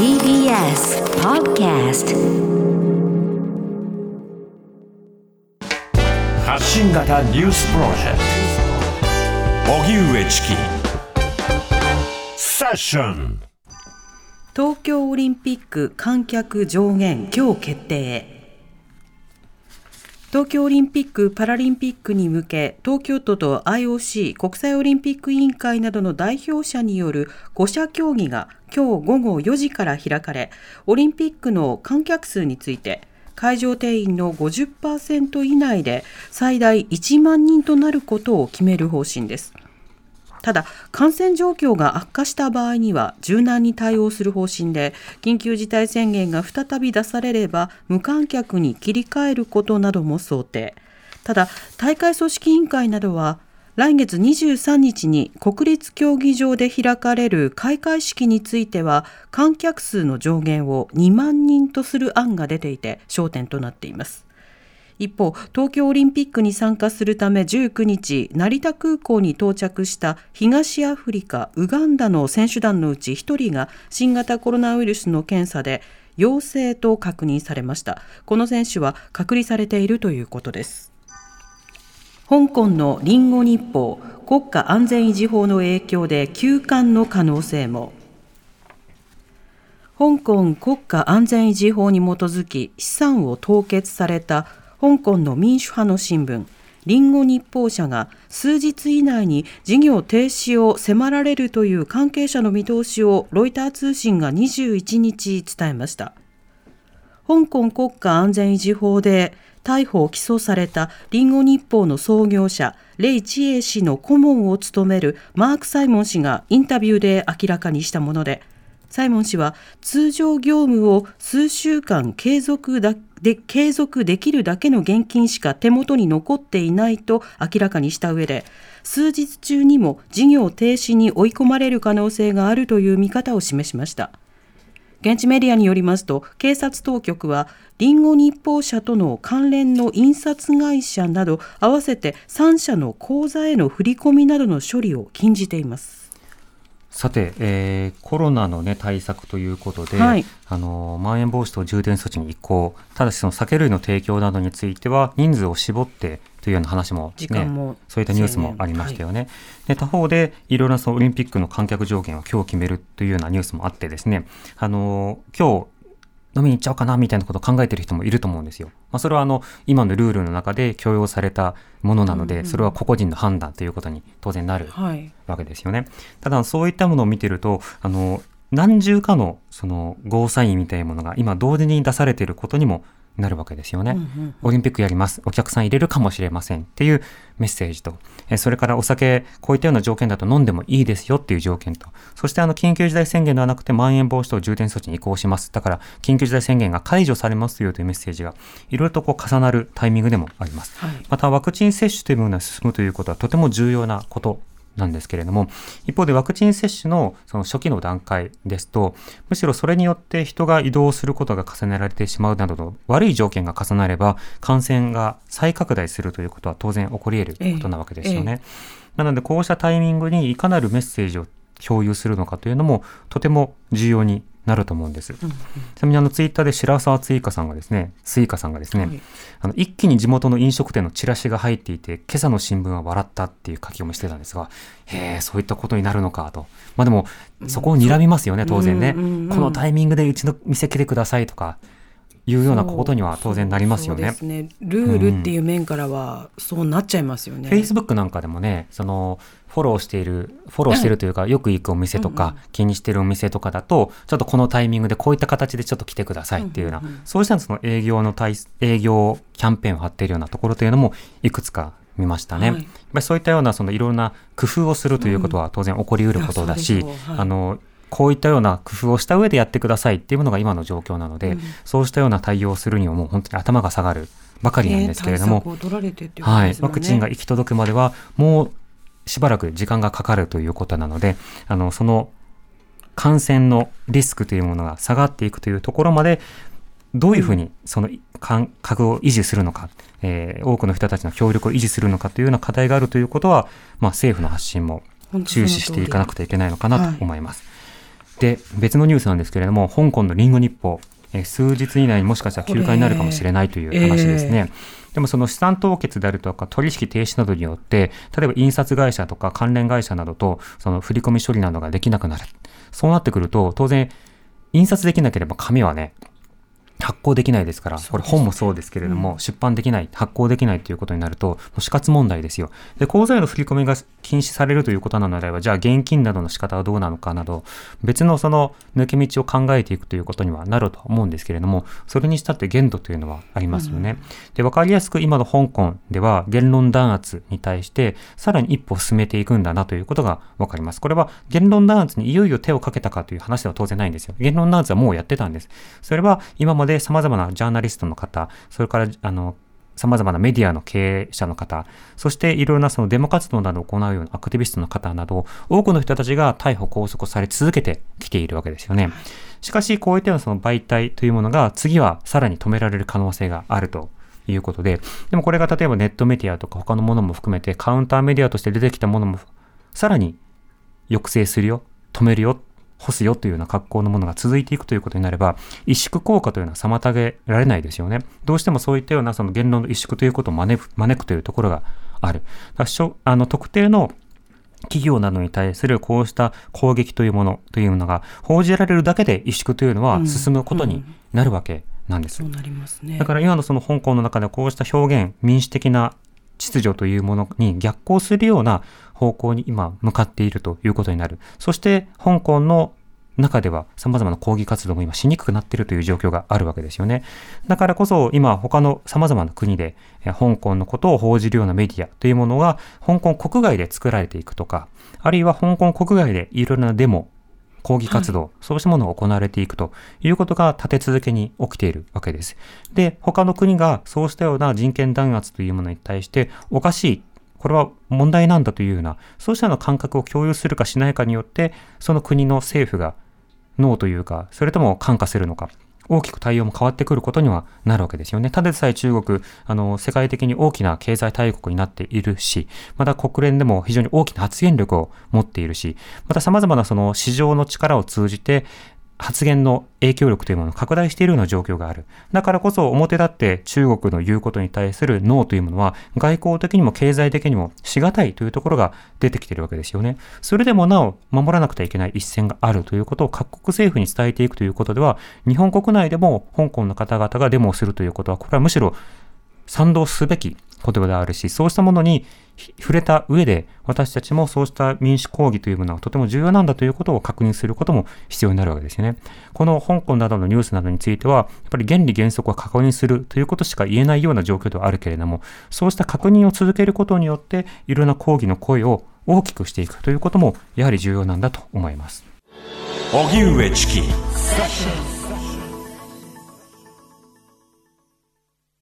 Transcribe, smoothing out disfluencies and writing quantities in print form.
TBS Podcast 発信型ニュースプロジェクト荻上チキセッション。東京オリンピック観客上限今日決定。東京オリンピック・パラリンピックに向け、東京都と IOC 国際オリンピック委員会などの代表者による5者協議が今日午後4時から開かれ、オリンピックの観客数について、会場定員の 50% 以内で最大1万人となることを決める方針です。ただ、感染状況が悪化した場合には柔軟に対応する方針で、緊急事態宣言が再び出されれば無観客に切り替えることなども想定。ただ、大会組織委員会などは来月23日に国立競技場で開かれる開会式については観客数の上限を2万人とする案が出ていて焦点となっています。一方、東京オリンピックに参加するため19日、成田空港に到着した東アフリカ・ウガンダの選手団のうち1人が新型コロナウイルスの検査で陽性と確認されました。この選手は隔離されているということです。香港のリンゴ日報、国家安全維持法の影響で休館の可能性も。香港国家安全維持法に基づき資産を凍結された香港の民主派の新聞、リンゴ日報社が数日以内に事業停止を迫られるという関係者の見通しをロイター通信が21日伝えました。香港国家安全維持法で逮捕・起訴されたリンゴ日報の創業者、黎智英氏の顧問を務めるマーク・サイモン氏がインタビューで明らかにしたもので、サイモン氏は通常業務を数週間継続できるだけの現金しか手元に残っていないと明らかにした上で、数日中にも事業停止に追い込まれる可能性があるという見方を示しました。現地メディアによりますと、警察当局はリンゴ日報社との関連の印刷会社など合わせて3社の口座への振り込みなどの処理を禁じています。さて、コロナの、対策ということで、はい、まん延防止等重点措置に移行、ただしその酒類の提供などについては人数を絞ってというような話も、時間もそういったニュースもありましたよね、はい、で他方でいろいろなそのオリンピックの観客上限を今日決めるというようなニュースもあってですね、今日飲みに行っちゃおうかなみたいなことを考えている人もいると思うんですよ。それは今のルールの中で許容されたものなので、それは個々人の判断ということに当然なるわけですよね、はい、ただそういったものを見ていると何重かのそのゴーサインみたいなものが今同時に出されていることにもなるわけですよね、うんうん、オリンピックやります、お客さん入れるかもしれませんっていうメッセージと、それからお酒こういったような条件だと飲んでもいいですよっていう条件と、そして緊急事態宣言ではなくてまん延防止等重点措置に移行します、だから緊急事態宣言が解除されますよというメッセージがいろいろとこう重なるタイミングでもあります、はい、またワクチン接種というものが進むということはとても重要なことなんですけれども、一方でワクチン接種のその初期の段階ですと、むしろそれによって人が移動することが重ねられてしまうなどの悪い条件が重なれば感染が再拡大するということは当然起こり得ることなわけですよね、なのでこうしたタイミングにいかなるメッセージを共有するのかというのもとても重要になると思うんです、うんうん、ちなみにツイッターで白澤スイカさんがですね、はい、一気に地元の飲食店のチラシが入っていて今朝の新聞は笑ったっていう書き込みしてたんですが、へえ、そういったことになるのかと、でもそこを睨みますよね、当然ね、このタイミングでうちの店来てくださいとかいうようなことには当然なりますよ ね。ルールっていう面からはそうなっちゃいますよね、Facebook なんかでもね、そのフォローしているというか、よく行くお店とか、気にしているお店とかだと、ちょっとこのタイミングでこういった形でちょっと来てくださいっていうような、そうしたその営業キャンペーンを張っているようなところというのもいくつか見ましたね、はい、やっぱりそういったようなそのいろいろな工夫をするということは当然起こりうることだし、こういったような工夫をした上でやってくださいっていうものが今の状況なので、そうしたような対応をするにはもう本当に頭が下がるばかりなんですけれども、ワクチンが行き届くまではもうしばらく時間がかかるということなので、その感染のリスクというものが下がっていくというところまでどういうふうにその感覚を維持するのか、多くの人たちの協力を維持するのかというような課題があるということは、政府の発信も注視していかなくてはいけないのかなと思います、で別のニュースなんですけれども、香港のリンゴ日報、数日以内にもしかしたら休暇になるかもしれないという話ですね。でもその資産凍結であるとか取引停止などによって、例えば印刷会社とか関連会社などとその振り込み処理などができなくなる。そうなってくると当然印刷できなければ紙はね発行できないですから、これ本もそうですけれども、出版できない、発行できないということになると死活問題ですよ。で、口座への振り込みが禁止されるということなのであれば、じゃあ現金などの仕方はどうなのかなど、別のその抜け道を考えていくということにはなると思うんですけれども、それにしたって限度というのはありますよね。で、わかりやすく今の香港では言論弾圧に対してさらに一歩進めていくんだなということがわかります。これは言論弾圧にいよいよ手をかけたかという話では当然ないんですよ。言論弾圧はもうやってたんです。それは今まで様々なジャーナリストの方、それから様々なメディアの経営者の方、そしていろいろなそのデモ活動などを行うようなアクティビストの方など、多くの人たちが逮捕拘束され続けてきているわけですよね。しかしこういったようなその媒体というものが次はさらに止められる可能性があるということで、でもこれが例えばネットメディアとか他のものも含めてカウンターメディアとして出てきたものもさらに抑制するよ、止めるよ、干すよというような格好のものが続いていくということになれば、萎縮効果というのは妨げられないですよね。どうしてもそういったようなその言論の萎縮ということを招くというところがある。だから特定の企業などに対するこうした攻撃というものが報じられるだけで萎縮というのは進むことになるわけなんです。そうなりますね。だから今のその香港の中でこうした表現、民主的な秩序というものに逆行するような方向に今向かっているということになる。そして香港の中では様々な抗議活動も今しにくくなっているという状況があるわけですよね。だからこそ今他の様々な国で香港のことを報じるようなメディアというものが香港国外で作られていくとか、あるいは香港国外でいろいろなデモ、抗議活動、そうしたものが行われていくということが立て続けに起きているわけです。で、他の国がそうしたような人権弾圧というものに対しておかしい、これは問題なんだというような、そうしたような感覚を共有するかしないかによって、その国の政府がノーというか、それとも感化するのか、大きく対応も変わってくることにはなるわけですよね。ただでさえ中国、世界的に大きな経済大国になっているし、また国連でも非常に大きな発言力を持っているし、また様々なその市場の力を通じて発言の影響力というものを拡大しているような状況がある。だからこそ表立って中国の言うことに対するノーというものは外交的にも経済的にもしがたいというところが出てきているわけですよね。それでもなお守らなくてはいけない一線があるということを各国政府に伝えていくということでは、日本国内でも香港の方々がデモをするということは、これはむしろ賛同すべきことであるし、そうしたものに触れた上で私たちもそうした民主抗議というものはとても重要なんだということを確認することも必要になるわけですよね。この香港などのニュースなどについてはやっぱり原理原則は確認するということしか言えないような状況ではあるけれども、そうした確認を続けることによっていろんな抗議の声を大きくしていくということもやはり重要なんだと思います。荻上チキ